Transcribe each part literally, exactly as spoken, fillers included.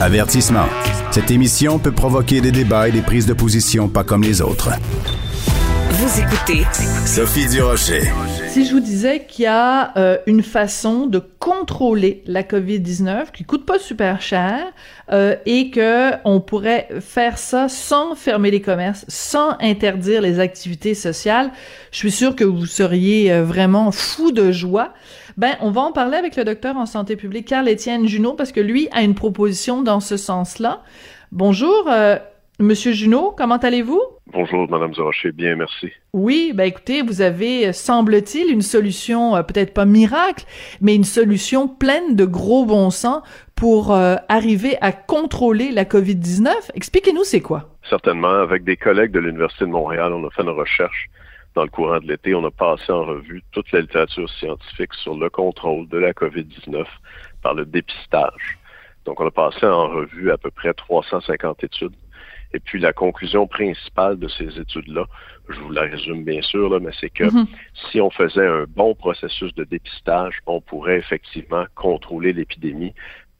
Avertissement. Cette émission peut provoquer des débats et des prises de position pas comme les autres. Vous écoutez Sophie Durocher. Si je vous disais qu'il y a euh, une façon de contrôler la covid dix-neuf qui coûte pas super cher euh, et que on pourrait faire ça sans fermer les commerces, sans interdire les activités sociales, je suis sûre que vous seriez vraiment fou de joie. Ben, on va en parler avec le docteur en santé publique, Carl-Étienne Juneau, parce que lui a une proposition dans ce sens-là. Bonjour, euh, Monsieur Juneau, comment allez-vous? Bonjour, Madame Durocher, bien, merci. Oui, ben écoutez, vous avez, semble-t-il, une solution, euh, peut-être pas miracle, mais une solution pleine de gros bon sens pour euh, arriver à contrôler la covid dix-neuf. Expliquez-nous, c'est quoi? Certainement, avec des collègues de l'Université de Montréal, on a fait une recherche. Dans le courant de l'été, on a passé en revue toute la littérature scientifique sur le contrôle de la covid dix-neuf par le dépistage. Donc, on a passé en revue à peu près trois cent cinquante études. Et puis, la conclusion principale de ces études-là, je vous la résume bien sûr, là, mais c'est que mm-hmm. si on faisait un bon processus de dépistage, on pourrait effectivement contrôler l'épidémie,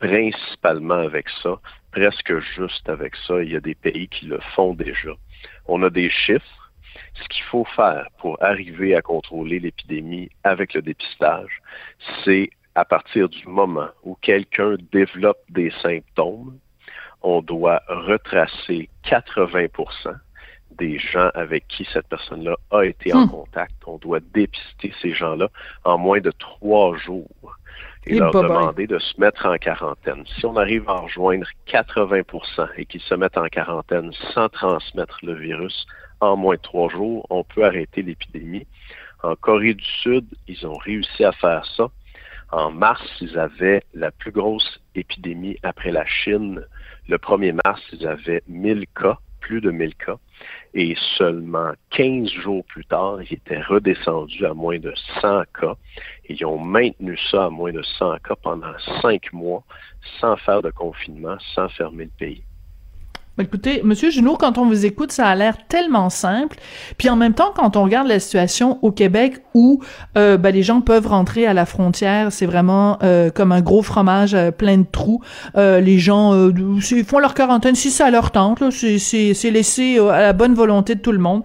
principalement avec ça, presque juste avec ça. Il y a des pays qui le font déjà. On a des chiffres. Ce qu'il faut faire pour arriver à contrôler l'épidémie avec le dépistage, c'est à partir du moment où quelqu'un développe des symptômes, on doit retracer quatre-vingts pour cent des gens avec qui cette personne-là a été mmh. en contact. On doit dépister ces gens-là en moins de trois jours et, et leur demander bien. de se mettre en quarantaine. Si on arrive à rejoindre quatre-vingts pour cent et qu'ils se mettent en quarantaine sans transmettre le virus, en moins de trois jours, on peut arrêter l'épidémie. En Corée du Sud, ils ont réussi à faire ça. En mars, ils avaient la plus grosse épidémie après la Chine. Le premier mars, ils avaient mille cas, plus de mille cas. Et seulement quinze jours plus tard, ils étaient redescendus à moins de cent cas. Et ils ont maintenu ça à moins de cent cas pendant cinq mois, sans faire de confinement, sans fermer le pays. Écoutez, Monsieur Juneau, quand on vous écoute, ça a l'air tellement simple. Puis en même temps, quand on regarde la situation au Québec où euh, ben, les gens peuvent rentrer à la frontière, c'est vraiment euh, comme un gros fromage euh, plein de trous. Euh, les gens euh, font leur quarantaine si ça leur tente, là, c'est, c'est, c'est laissé à la bonne volonté de tout le monde.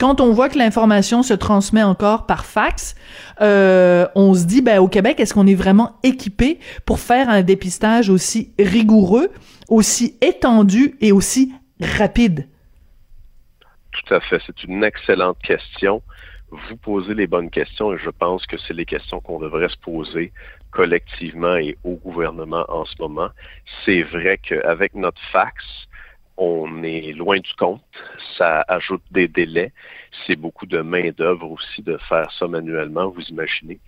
Quand on voit que l'information se transmet encore par fax, euh, on se dit, ben, au Québec, est-ce qu'on est vraiment équipé pour faire un dépistage aussi rigoureux, aussi étendu et aussi rapide? Tout à fait. C'est une excellente question. Vous posez les bonnes questions et je pense que c'est les questions qu'on devrait se poser collectivement et au gouvernement en ce moment. C'est vrai qu'avec notre fax, on est loin du compte, ça ajoute des délais, c'est beaucoup de main-d'œuvre aussi de faire ça manuellement, vous imaginez.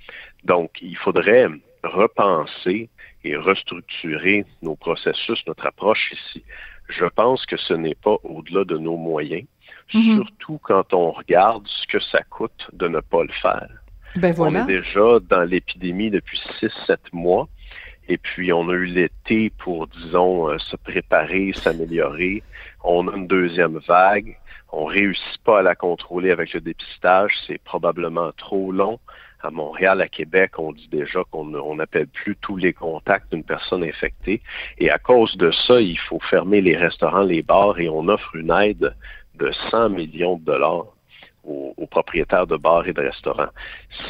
Donc, il faudrait repenser et restructurer nos processus, notre approche ici. Je pense que ce n'est pas au-delà de nos moyens, mm-hmm. surtout quand on regarde ce que ça coûte de ne pas le faire. Ben voilà. On est déjà dans l'épidémie depuis six sept mois. Et puis, on a eu l'été pour, disons, euh, se préparer, s'améliorer. On a une deuxième vague. On réussit pas à la contrôler avec le dépistage. C'est probablement trop long. À Montréal, à Québec, on dit déjà qu'on on n'appelle plus tous les contacts d'une personne infectée. Et à cause de ça, il faut fermer les restaurants, les bars, et on offre une aide de cent millions de dollars aux, aux propriétaires de bars et de restaurants.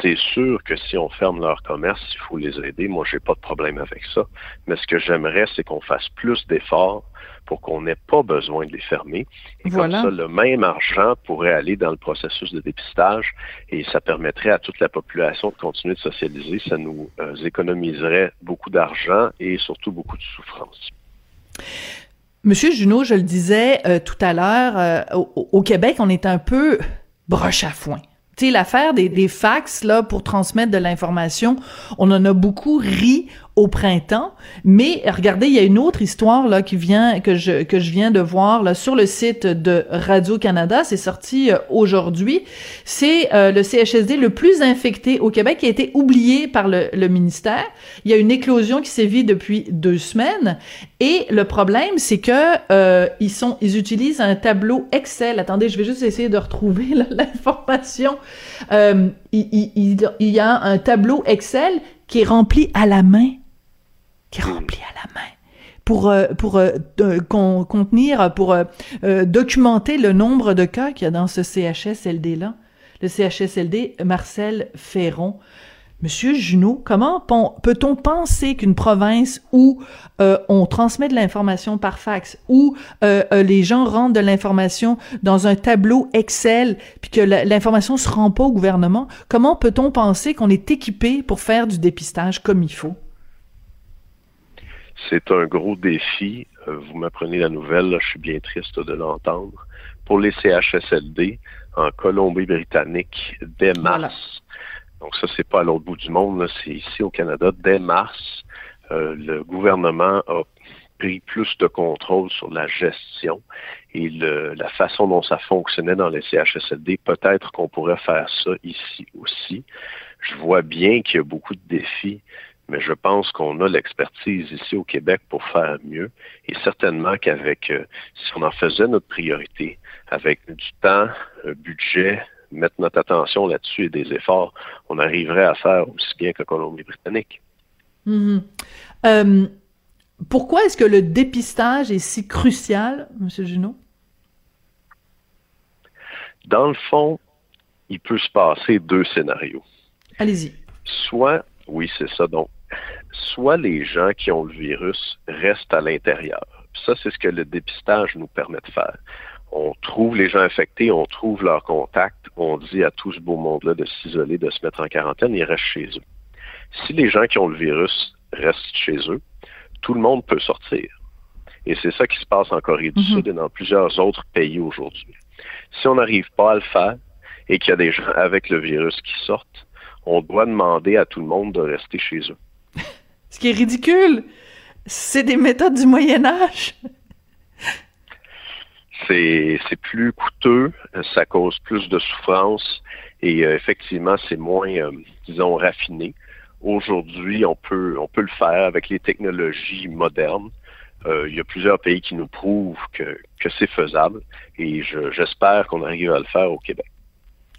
C'est sûr que si on ferme leur commerce, il faut les aider. Moi, j'ai pas de problème avec ça. Mais ce que j'aimerais, c'est qu'on fasse plus d'efforts pour qu'on n'ait pas besoin de les fermer. Et voilà. Comme ça, le même argent pourrait aller dans le processus de dépistage et ça permettrait à toute la population de continuer de socialiser. Ça nous euh, économiserait beaucoup d'argent et surtout beaucoup de souffrance. Monsieur Juneau, je le disais euh, tout à l'heure, euh, au, au Québec, on est un peu... broche à foin. Tu sais, l'affaire des, des fax, là, pour transmettre de l'information, on en a beaucoup ri au printemps, mais regardez, il y a une autre histoire, là, qui vient, que je, que je viens de voir, là, sur le site de Radio-Canada, c'est sorti euh, aujourd'hui, c'est euh, le C H S L D le plus infecté au Québec qui a été oublié par le, le ministère. Il y a une éclosion qui sévit depuis deux semaines, et le problème, c'est que euh, ils sont, ils utilisent un tableau Excel. Attendez, je vais juste essayer de retrouver là, l'information. Euh, il, il, il, il y a un tableau Excel qui est rempli à la main. qui est rempli à la main. pour pour euh, con, contenir, pour euh, documenter le nombre de cas qu'il y a dans ce C H S L D-là. Le C H S L D Marcel Ferron. Monsieur Juneau, comment peut-on penser qu'une province où euh, on transmet de l'information par fax, où euh, les gens rentrent de l'information dans un tableau Excel, puis que l'information se rend pas au gouvernement, comment peut-on penser qu'on est équipé pour faire du dépistage comme il faut? C'est un gros défi. Vous m'apprenez la nouvelle, là, je suis bien triste de l'entendre. Pour les C H S L D, en Colombie-Britannique, dès mars... Voilà. Donc ça, c'est pas à l'autre bout du monde, là, c'est ici au Canada. Dès mars, euh, le gouvernement a pris plus de contrôle sur la gestion et le, la façon dont ça fonctionnait dans les C H S L D. Peut-être qu'on pourrait faire ça ici aussi. Je vois bien qu'il y a beaucoup de défis, mais je pense qu'on a l'expertise ici au Québec pour faire mieux. Et certainement qu'avec, euh, si on en faisait notre priorité, avec du temps, un budget, mettre notre attention là-dessus et des efforts, on arriverait à faire aussi bien que la Colombie-Britannique. Mmh. Euh, pourquoi est-ce que le dépistage est si crucial, M. Juneau? Dans le fond, il peut se passer deux scénarios. Allez-y. Soit, oui, c'est ça, donc, soit les gens qui ont le virus restent à l'intérieur. Ça, c'est ce que le dépistage nous permet de faire. On trouve les gens infectés, on trouve leurs contacts, on dit à tout ce beau monde-là de s'isoler, de se mettre en quarantaine, ils restent chez eux. Si les gens qui ont le virus restent chez eux, tout le monde peut sortir. Et c'est ça qui se passe en Corée du mm-hmm. Sud et dans plusieurs autres pays aujourd'hui. Si on n'arrive pas à le faire et qu'il y a des gens avec le virus qui sortent, on doit demander à tout le monde de rester chez eux. Ce qui est ridicule, c'est des méthodes du Moyen-Âge. C'est, c'est plus coûteux, ça cause plus de souffrance et euh, effectivement, c'est moins, euh, disons, raffiné. Aujourd'hui, on peut on peut le faire avec les technologies modernes. Euh, il y a plusieurs pays qui nous prouvent que, que c'est faisable et je, j'espère qu'on arrive à le faire au Québec.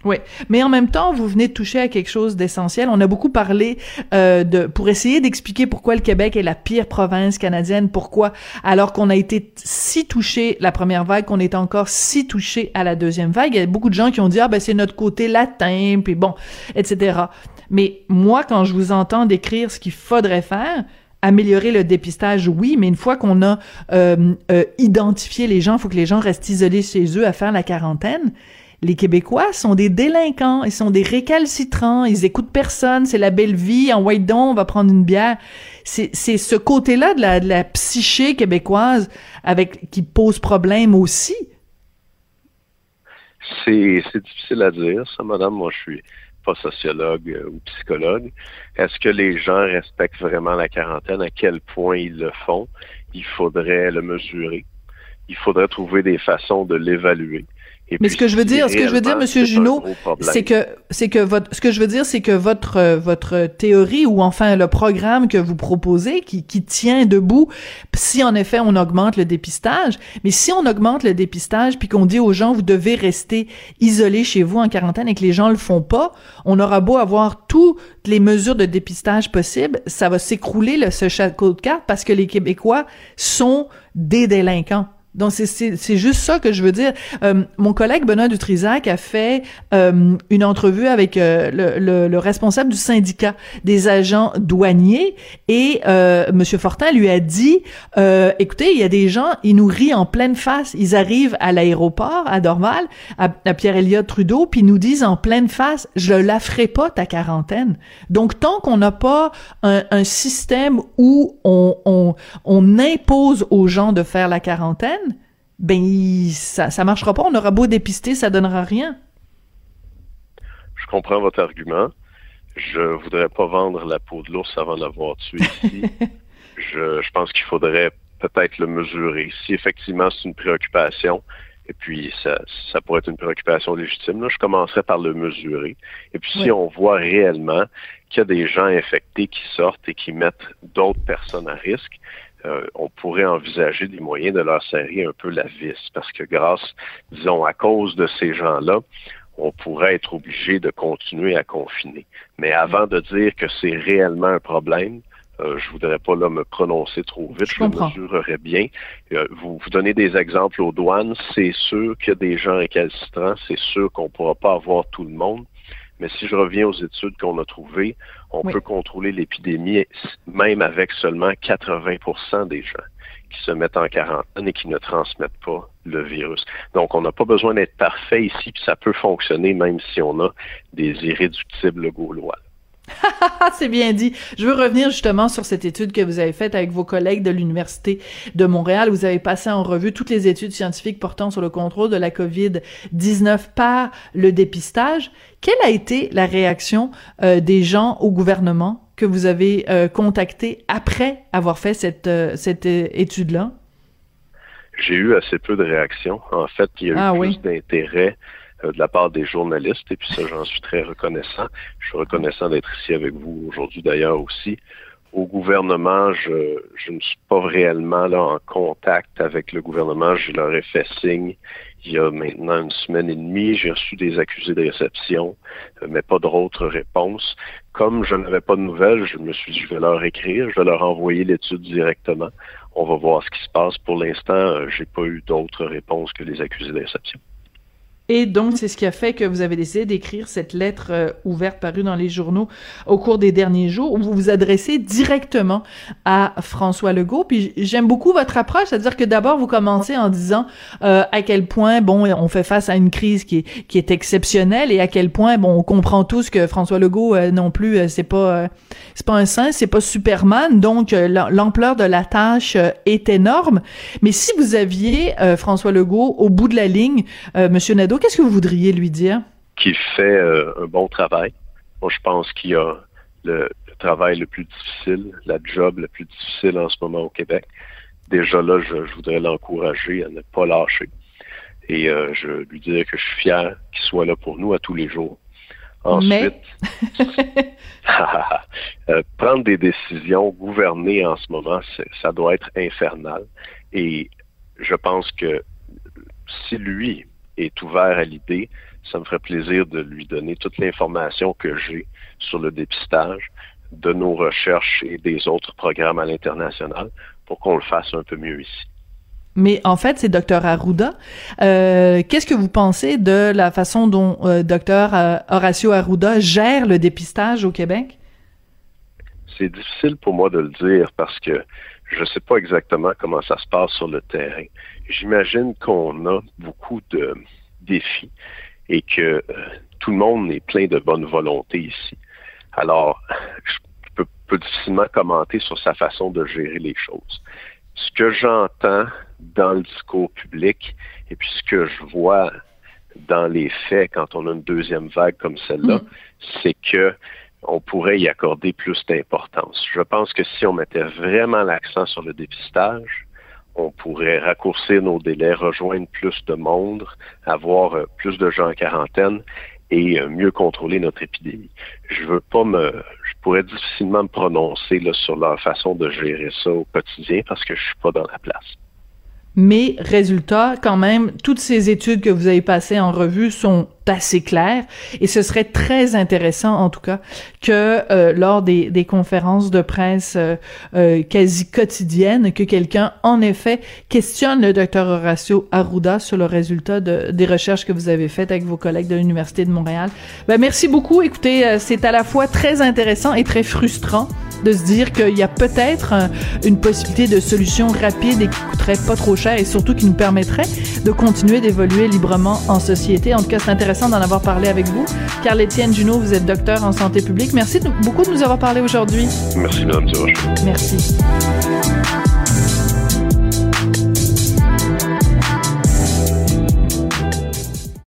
Oui, mais en même temps, vous venez de toucher à quelque chose d'essentiel. On a beaucoup parlé euh, de pour essayer d'expliquer pourquoi le Québec est la pire province canadienne, pourquoi, alors qu'on a été si touché la première vague, qu'on est encore si touché à la deuxième vague. Il y a beaucoup de gens qui ont dit « Ah ben c'est notre côté latin, puis bon, et cetera » Mais moi, quand je vous entends décrire ce qu'il faudrait faire, améliorer le dépistage, oui, mais une fois qu'on a euh, euh, identifié les gens, il faut que les gens restent isolés chez eux à faire la quarantaine. Les Québécois sont des délinquants, ils sont des récalcitrants, ils écoutent personne, c'est la belle vie, en white don, on va prendre une bière. C'est, c'est ce côté-là de la, de la psyché québécoise avec, qui pose problème aussi. C'est, c'est difficile à dire, ça, madame. Moi, je suis pas sociologue euh, ou psychologue. Est-ce que les gens respectent vraiment la quarantaine? À quel point ils le font? Il faudrait le mesurer. Il faudrait trouver des façons de l'évaluer. Et mais ce que je veux dire, ce que je veux dire, Monsieur Juneau, c'est que, c'est que votre, ce que je veux dire, c'est que votre, votre théorie ou enfin le programme que vous proposez, qui, qui tient debout, si en effet on augmente le dépistage, mais si on augmente le dépistage puis qu'on dit aux gens vous devez rester isolés chez vous en quarantaine et que les gens le font pas, on aura beau avoir toutes les mesures de dépistage possibles, ça va s'écrouler le, ce château de cartes parce que les Québécois sont des délinquants. Donc, c'est, c'est, c'est juste ça que je veux dire. Euh, mon collègue Benoît Dutrisac a fait euh, une entrevue avec euh, le, le, le responsable du syndicat des agents douaniers et euh, M. Fortin lui a dit euh, « Écoutez, il y a des gens, ils nous rient en pleine face. Ils arrivent à l'aéroport, à Dorval, à, à Pierre Elliott Trudeau, puis ils nous disent en pleine face « Je la ferai pas ta quarantaine ». Donc, tant qu'on n'a pas un, un système où on, on, on impose aux gens de faire la quarantaine, ben ça ça marchera pas, on aura beau dépister, ça donnera rien. Je comprends votre argument. Je voudrais pas vendre la peau de l'ours avant de l'avoir tué ici. je, je pense qu'il faudrait peut-être le mesurer. Si effectivement c'est une préoccupation, et puis ça, ça pourrait être une préoccupation légitime, là, je commencerais par le mesurer. Et puis si oui. on voit réellement qu'il y a des gens infectés qui sortent et qui mettent d'autres personnes à risque, Euh, on pourrait envisager des moyens de leur serrer un peu la vis, parce que grâce, disons, à cause de ces gens-là, on pourrait être obligé de continuer à confiner. Mais avant de dire que c'est réellement un problème, Euh, je voudrais pas là me prononcer trop vite, je, je le mesurerais bien. Euh, vous, vous donnez des exemples aux douanes, c'est sûr qu'il y a des gens récalcitrants, c'est sûr qu'on ne pourra pas avoir tout le monde, mais si je reviens aux études qu'on a trouvées, on oui. peut contrôler l'épidémie même avec seulement quatre-vingts pour cent des gens qui se mettent en quarantaine et qui ne transmettent pas le virus. Donc, on n'a pas besoin d'être parfait ici, puis ça peut fonctionner même si on a des irréductibles gaulois. C'est bien dit. Je veux revenir justement sur cette étude que vous avez faite avec vos collègues de l'Université de Montréal. Vous avez passé en revue toutes les études scientifiques portant sur le contrôle de la covid dix-neuf par le dépistage. Quelle a été la réaction euh, des gens au gouvernement que vous avez euh, contacté après avoir fait cette, euh, cette euh, étude-là? J'ai eu assez peu de réactions. En fait, il y a eu ah, plus oui. d'intérêt de la part des journalistes, et puis ça, j'en suis très reconnaissant. Je suis reconnaissant d'être ici avec vous aujourd'hui, d'ailleurs, aussi. Au gouvernement, je, je ne suis pas réellement là en contact avec le gouvernement. Je leur ai fait signe il y a maintenant une semaine et demie. J'ai reçu des accusés de réception, mais pas d'autres réponses. Comme je n'avais pas de nouvelles, je me suis dit, je vais leur écrire, je vais leur envoyer l'étude directement. On va voir ce qui se passe. Pour l'instant, j'ai pas eu d'autres réponses que les accusés de réception. Et donc, c'est ce qui a fait que vous avez décidé d'écrire cette lettre euh, ouverte parue dans les journaux au cours des derniers jours, où vous vous adressez directement à François Legault. Puis j'aime beaucoup votre approche, c'est-à-dire que d'abord, vous commencez en disant euh, à quel point, bon, on fait face à une crise qui est, qui est exceptionnelle et à quel point, bon, on comprend tous que François Legault euh, non plus, euh, c'est pas euh, c'est pas un saint, c'est pas Superman, donc euh, l'ampleur de la tâche euh, est énorme. Mais si vous aviez euh, François Legault au bout de la ligne, euh, Monsieur Nadeau, qu'est-ce que vous voudriez lui dire? Qu'il fait euh, un bon travail. Moi, je pense qu'il y a le, le travail le plus difficile, la job le plus difficile en ce moment au Québec. Déjà là, je, je voudrais l'encourager à ne pas lâcher. Et euh, je lui dire que je suis fier qu'il soit là pour nous à tous les jours. Ensuite, Mais... euh, prendre des décisions, gouverner en ce moment, ça doit être infernal. Et je pense que si lui est ouvert à l'idée, ça me ferait plaisir de lui donner toute l'information que j'ai sur le dépistage, de nos recherches et des autres programmes à l'international pour qu'on le fasse un peu mieux ici. Mais en fait, c'est Dr Arruda. Euh, qu'est-ce que vous pensez de la façon dont euh, Dr Horacio Arruda gère le dépistage au Québec? C'est difficile pour moi de le dire parce que je ne sais pas exactement comment ça se passe sur le terrain. J'imagine qu'on a beaucoup de défis et que euh, tout le monde est plein de bonne volonté ici. Alors, je peux, peux difficilement commenter sur sa façon de gérer les choses. Ce que j'entends dans le discours public et puis ce que je vois dans les faits quand on a une deuxième vague comme celle-là, mmh. c'est que on pourrait y accorder plus d'importance. Je pense que si on mettait vraiment l'accent sur le dépistage, on pourrait raccourcir nos délais, rejoindre plus de monde, avoir plus de gens en quarantaine et mieux contrôler notre épidémie. Je veux pas me, je pourrais difficilement me prononcer là, sur leur façon de gérer ça au quotidien parce que je suis pas dans la place. Mais résultat, quand même, toutes ces études que vous avez passées en revue sont assez claires et ce serait très intéressant, en tout cas, que euh, lors des, des conférences de presse euh, euh, quasi quotidiennes, que quelqu'un, en effet, questionne le docteur Horacio Arruda sur le résultat de, des recherches que vous avez faites avec vos collègues de l'Université de Montréal. Ben, merci beaucoup. Écoutez, euh, c'est à la fois très intéressant et très frustrant de se dire qu'il y a peut-être euh, une possibilité de solution rapide et qui coûterait pas trop cher et surtout qui nous permettrait de continuer d'évoluer librement en société. En tout cas, c'est intéressant d'en avoir parlé avec vous. Carl-Étienne Juneau, vous êtes docteur en santé publique. Merci beaucoup de nous avoir parlé aujourd'hui. Merci, Mme Durocher. Merci.